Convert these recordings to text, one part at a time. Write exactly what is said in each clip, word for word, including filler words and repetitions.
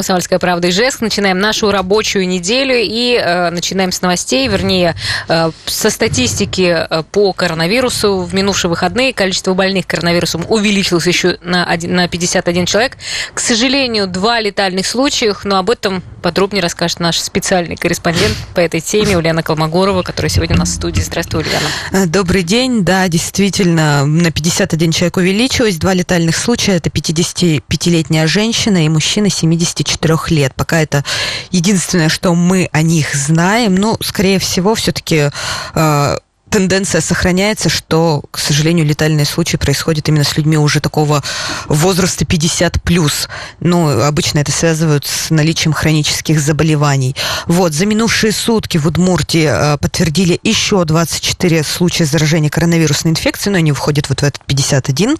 Комсомольская правда, Ижевск. Начинаем нашу рабочую неделю и э, начинаем с новостей, вернее, э, со статистики по коронавирусу. В минувшие выходные количество больных коронавирусом увеличилось еще на, один, на пятьдесят один человек. К сожалению, два летальных случая, но об этом подробнее расскажет наш специальный корреспондент по этой теме Ульяна Колмогорова, которая сегодня у нас в студии. Здравствуй, Ульяна. Добрый день. Да, действительно, на пятьдесят один человек увеличилось. Два летальных случая. Это пятидесятипятилетняя женщина и мужчина семидесяти четырёх лет. Пока это единственное, что мы о них знаем. Но, скорее всего, все-таки э, тенденция сохраняется, что, к сожалению, летальные случаи происходят именно с людьми уже такого возраста пятьдесят плюс. Ну, обычно это связывают с наличием хронических заболеваний. Вот, за минувшие сутки в Удмуртии э, подтвердили еще двадцать четыре случая заражения коронавирусной инфекцией, но они входят вот в этот пятьдесят один.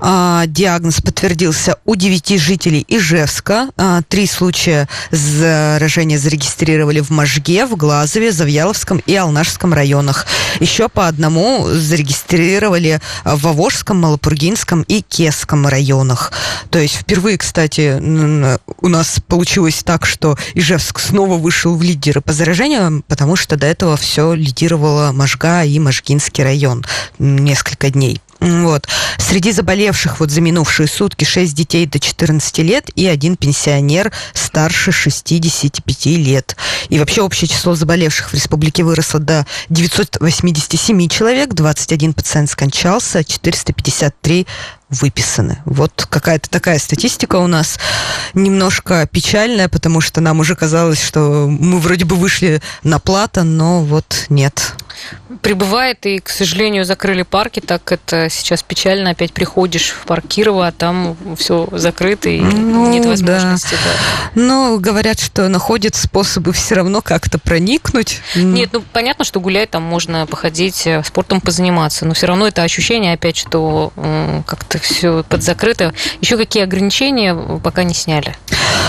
Диагноз подтвердился у девяти жителей Ижевска. Три случая заражения зарегистрировали в Можге, в Глазове, Завьяловском и Алнашском районах. Еще по одному зарегистрировали в Вовожском, Малопургинском и Кезском районах. То есть впервые, кстати, у нас получилось так, что Ижевск снова вышел в лидеры по заражениям, потому что до этого все лидировала Можга и Можгинский район несколько дней. Вот. Среди заболевших вот за минувшие сутки шесть детей до четырнадцати лет и один пенсионер старше шестидесяти пяти лет. И вообще общее число заболевших в республике выросло до девятисот восьмидесяти семи человек, двадцать один пациент скончался, четыреста пятьдесят три выписаны. Вот какая-то такая статистика у нас немножко печальная, потому что нам уже казалось, что мы вроде бы вышли на плато, но вот нет. Прибывает, и, к сожалению, закрыли парки, так это сейчас печально. Опять приходишь в парк Кирова, а там все закрыто, и ну, нет возможности. Да. Да. Ну, говорят, что находят способы все равно как-то проникнуть. Нет, ну, понятно, что гулять там можно, походить, спортом позаниматься, но все равно это ощущение, опять, что как-то все подзакрыто. Еще какие ограничения пока не сняли?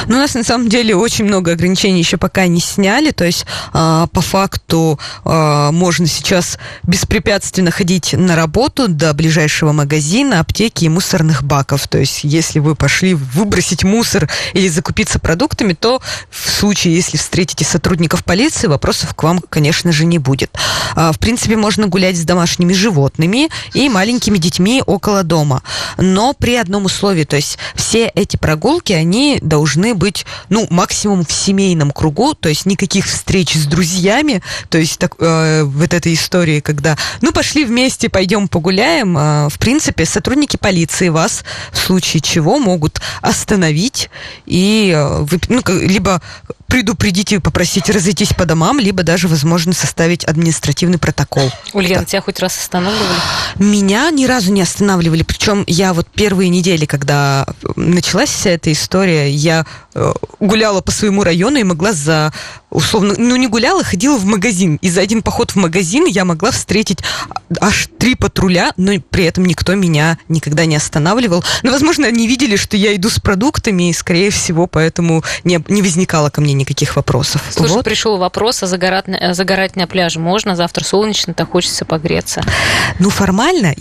Ну, у нас, на самом деле, очень много ограничений еще пока не сняли, то есть э, по факту э, можно сейчас беспрепятственно ходить на работу до ближайшего магазина, аптеки и мусорных баков. То есть, если вы пошли выбросить мусор или закупиться продуктами, то в случае, если встретите сотрудников полиции, вопросов к вам, конечно же, не будет. В принципе, можно гулять с домашними животными и маленькими детьми около дома. Но при одном условии, то есть все эти прогулки, они должны быть, ну, максимум в семейном кругу, то есть никаких встреч с друзьями, то есть так, э, вот этой истории, когда, ну, пошли вместе, пойдем погуляем, э, в принципе, сотрудники полиции вас в случае чего могут остановить и, э, ну, либо предупредить и попросить разойтись по домам, либо даже, возможно, составить административный протокол. Ульяна, тебя хоть раз останавливали? Меня ни разу не останавливали. Причем я вот первые недели, когда началась вся эта история, я гуляла по своему району и могла за... условно, ну, не гуляла, ходила в магазин. И за один поход в магазин я могла встретить аж три патруля, но при этом никто меня никогда не останавливал. Но, возможно, они видели, что я иду с продуктами, и, скорее всего, поэтому не, не возникало ко мне никаких вопросов. Слушай, вот. Пришел вопрос, а загорать, загорать на пляже можно? Завтра солнечно, так хочется погреться. Ну, формально...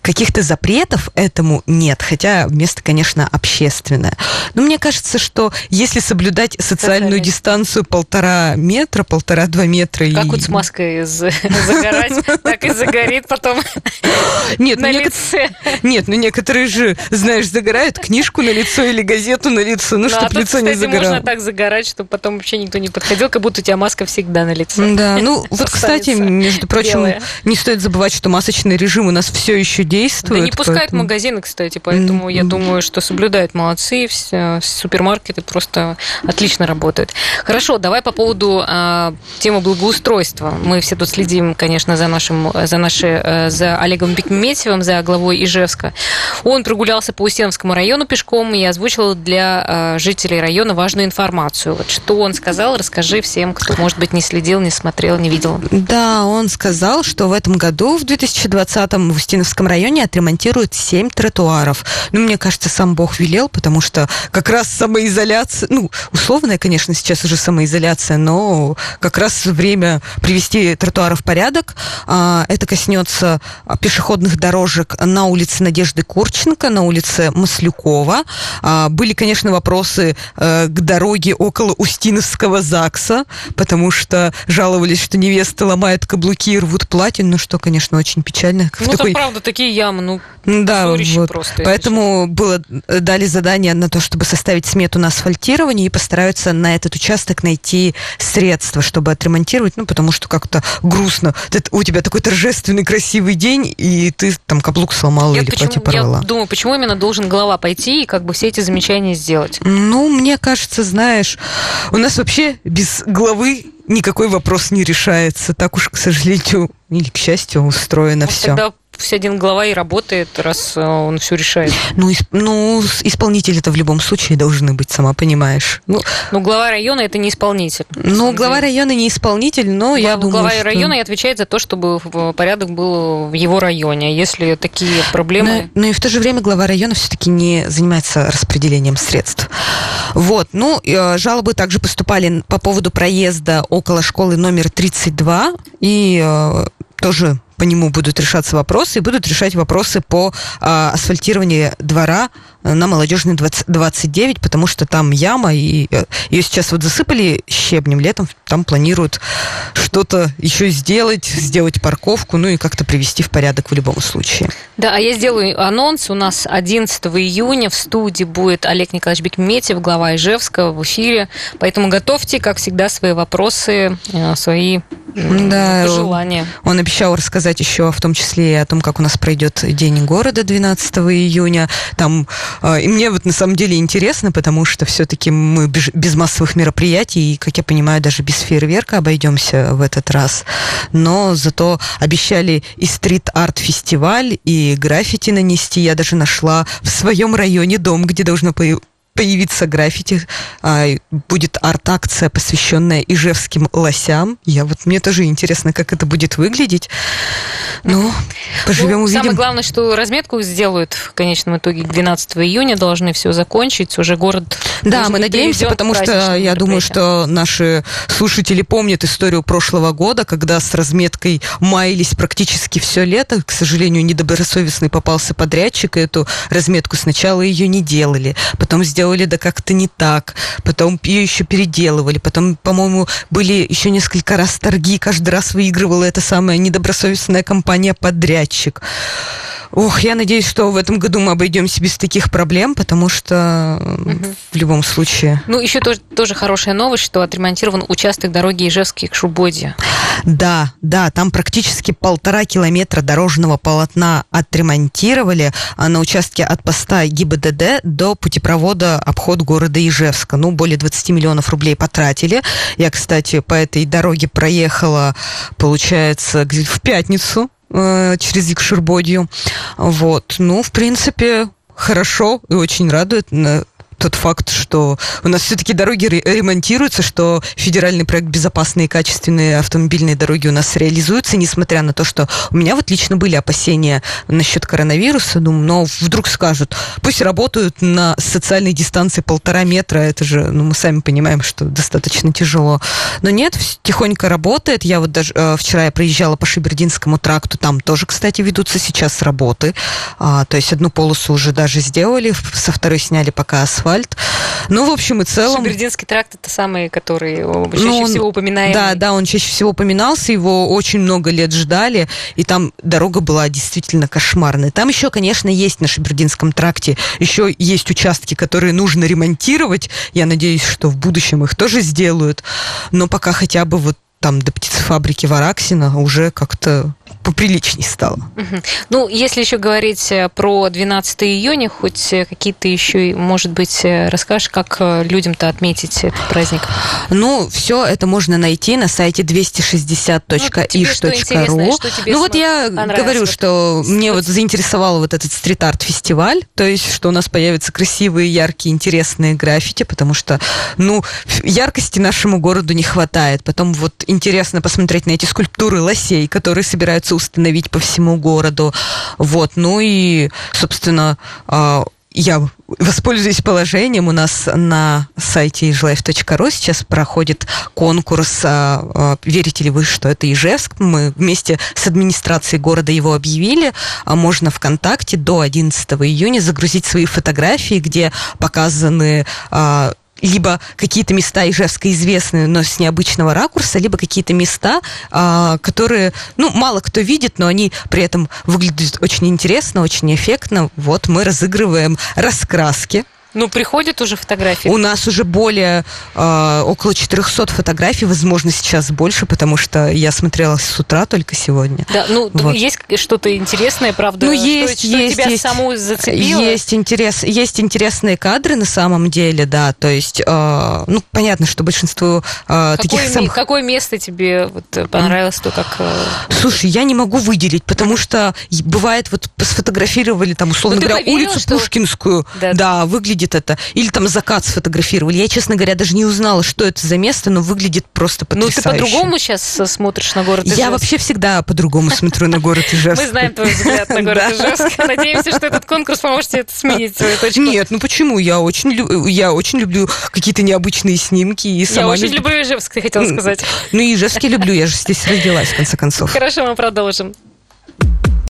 каких-то запретов этому нет, хотя место, конечно, общественное. Но мне кажется, что если соблюдать социальную Социально. дистанцию полтора метра, полтора-два метра... Как и... вот с маской загорать, так и загорит потом на лице. Нет, ну некоторые же, знаешь, загорают книжку на лицо или газету на лицо, ну, чтобы лицо не загорало. Можно так загорать, чтобы потом вообще никто не подходил, как будто у тебя маска всегда на лице. Да, ну вот, кстати, между прочим, не стоит забывать, что масочный режим у нас все еще действует. Да не пускают поэтому... магазины, кстати, поэтому mm-hmm. я думаю, что соблюдают, молодцы, все, супермаркеты просто отлично работают. Хорошо, давай по поводу э, темы благоустройства. Мы все тут следим, конечно, за нашим, за, наши, э, за Олегом Бекметьевым, за главой Ижевска. Он прогулялся по Устиновскому району пешком и озвучил для э, жителей района важную информацию. Вот что он сказал, расскажи всем, кто, может быть, не следил, не смотрел, не видел. Да, он сказал, что в этом году, в две тысячи двадцатом, в Устиновском районе районе отремонтируют семь тротуаров. Ну, мне кажется, сам Бог велел, потому что как раз самоизоляция, ну, условная, конечно, сейчас уже самоизоляция, но как раз время привести тротуары в порядок. Это коснется пешеходных дорожек на улице Надежды Корченко, на улице Маслюкова. Были, конечно, вопросы к дороге около Устиновского ЗАГСа, потому что жаловались, что невесты ломают каблуки и рвут платье, ну что, конечно, очень печально. Ну, там, такой... правда, такие ямы, ну, да, ссорище вот. Просто. Поэтому было, дали задание на то, чтобы составить смету на асфальтирование и постараются на этот участок найти средства, чтобы отремонтировать, ну, потому что как-то грустно. Ты, у тебя такой торжественный, красивый день, и ты там каблук сломала я или почему, платье порвала. Я думаю, почему именно должен глава пойти и как бы все эти замечания сделать? Ну, мне кажется, знаешь, у нас вообще без главы никакой вопрос не решается. Так уж, к сожалению, или к счастью, устроено все. Тогда пусть один глава и работает, раз он все решает. Ну, исп... ну исполнители-то в любом случае должны быть, сама понимаешь. Ну, но глава района это не исполнитель. Ну, глава деле. Района не исполнитель, но глава, я думаю, глава что... района и отвечает за то, чтобы порядок был в его районе, если такие проблемы... Но, но и в то же время глава района все-таки не занимается распределением средств. Вот, ну, жалобы также поступали по поводу проезда около школы номер тридцать два, и тоже... по нему будут решаться вопросы, и будут решать вопросы по э, асфальтированию двора на Молодежной двадцать девять, потому что там яма, и э, ее сейчас вот засыпали щебнем, летом там планируют что-то еще сделать, сделать парковку, ну и как-то привести в порядок в любом случае. Да, а я сделаю анонс. У нас одиннадцатого июня в студии будет Олег Николаевич Бекметьев, глава Ижевска, в эфире, поэтому готовьте, как всегда, свои вопросы, свои да, пожелания. Он, он обещал рассказать еще в том числе и о том, как у нас пройдет День города двенадцатого июня. Там, э, и мне вот на самом деле интересно, потому что все-таки мы без, без массовых мероприятий и, как я понимаю, даже без фейерверка обойдемся в этот раз. Но зато обещали и стрит-арт-фестиваль, и граффити нанести. Я даже нашла в своем районе дом, где должно появиться Появится граффити, будет арт-акция, посвященная ижевским лосям. Я вот, мне тоже интересно, как это будет выглядеть. Ну, поживем, ну, увидим. Самое главное, что разметку сделают в конечном итоге двенадцатого июня, должны все закончить, уже город... Да, мы надеемся, потому что я думаю, что наши слушатели помнят историю прошлого года, когда с разметкой маялись практически все лето. К сожалению, недобросовестный попался подрядчик, и эту разметку сначала ее не делали, потом сделали делали, да как-то не так. Потом ее еще переделывали. Потом, по-моему, были еще несколько раз торги. Каждый раз выигрывала эта самая недобросовестная компания-подрядчик. Ох, я надеюсь, что в этом году мы обойдемся без таких проблем, потому что угу. в любом случае... Ну, еще тоже, тоже хорошая новость, что отремонтирован участок дороги Ижевский к Шубодье. Да, да, там практически полтора километра дорожного полотна отремонтировали на участке от поста ГИБДД до путепровода обход города Ижевска. Ну, более двадцать миллионов рублей потратили. Я, кстати, по этой дороге проехала, получается, в пятницу через Екшербодью. Вот. Ну, в принципе, хорошо и очень радует тот факт, что у нас все-таки дороги ремонтируются, что федеральный проект «Безопасные и качественные автомобильные дороги» у нас реализуется, несмотря на то, что у меня вот лично были опасения насчет коронавируса, думаю, но вдруг скажут, пусть работают на социальной дистанции полтора метра, это же, ну, мы сами понимаем, что достаточно тяжело. Но нет, тихонько работает, я вот даже э, вчера я проезжала по Шабердинскому тракту, там тоже, кстати, ведутся сейчас работы, а, то есть одну полосу уже даже сделали, со второй сняли пока асфальт. Ну, в общем и целом... Шабердинский тракт — это самый, который чаще ну, он, всего упоминаемый. Да, да, он чаще всего упоминался, его очень много лет ждали, и там дорога была действительно кошмарная. Там еще, конечно, есть на Шабердинском тракте, еще есть участки, которые нужно ремонтировать. Я надеюсь, что в будущем их тоже сделают. Но пока хотя бы вот там до птицефабрики Вараксина уже как-то поприличней стало. Угу. Ну, если еще говорить про двенадцатого июня, хоть какие-то еще, может быть, расскажешь, как людям-то отметить этот праздник? Ну, все это можно найти на сайте двести шестьдесят точка иш точка ру. Ну, вот я говорю, что мне вот заинтересовал вот этот стрит-арт-фестиваль, то есть, что у нас появятся красивые, яркие, интересные граффити, потому что, ну, яркости нашему городу не хватает. Потом вот интересно посмотреть на эти скульптуры лосей, которые собираются пытаются установить по всему городу. Вот. Ну и, собственно, я воспользуюсь положением. У нас на сайте ай эс эл ай эф и точка ру сейчас проходит конкурс «Верите ли вы, что это Ижевск?». Мы вместе с администрацией города его объявили. Можно ВКонтакте до одиннадцатого июня загрузить свои фотографии, где показаны либо какие-то места Ижевска известные, но с необычного ракурса, либо какие-то места, которые, ну, мало кто видит, но они при этом выглядят очень интересно, очень эффектно. Вот мы разыгрываем раскраски. Ну, приходят уже фотографии? У нас уже более, э, около четырехсот фотографий, возможно, сейчас больше, потому что я смотрела с утра только сегодня. Да, ну, вот. Есть что-то интересное, правда? Ну, есть, что, есть. Что тебя есть, саму зацепило? Есть, интерес, есть интересные кадры на самом деле, да, то есть, э, ну, понятно, что большинство э, таких ми- самых... Какое место тебе вот понравилось, то как... Э... Слушай, я не могу выделить, потому что бывает, вот, сфотографировали, там, условно ну, говоря, поверила, улицу что... Пушкинскую, да, да выглядит это. Или там закат сфотографировали. Я, честно говоря, даже не узнала, что это за место, но выглядит просто потрясающе. Ну, ты по-другому сейчас смотришь на город Ижевск? Я вообще всегда по-другому смотрю на город Ижевск. Мы знаем твой взгляд на город Ижевск. Надеемся, что этот конкурс поможет тебе сменить свою точку. Нет, ну почему? Я очень люблю какие-то необычные снимки. Я очень люблю Ижевск, ты хотела сказать. Ну, Ижевск я люблю, я же здесь родилась, в конце концов. Хорошо, мы продолжим.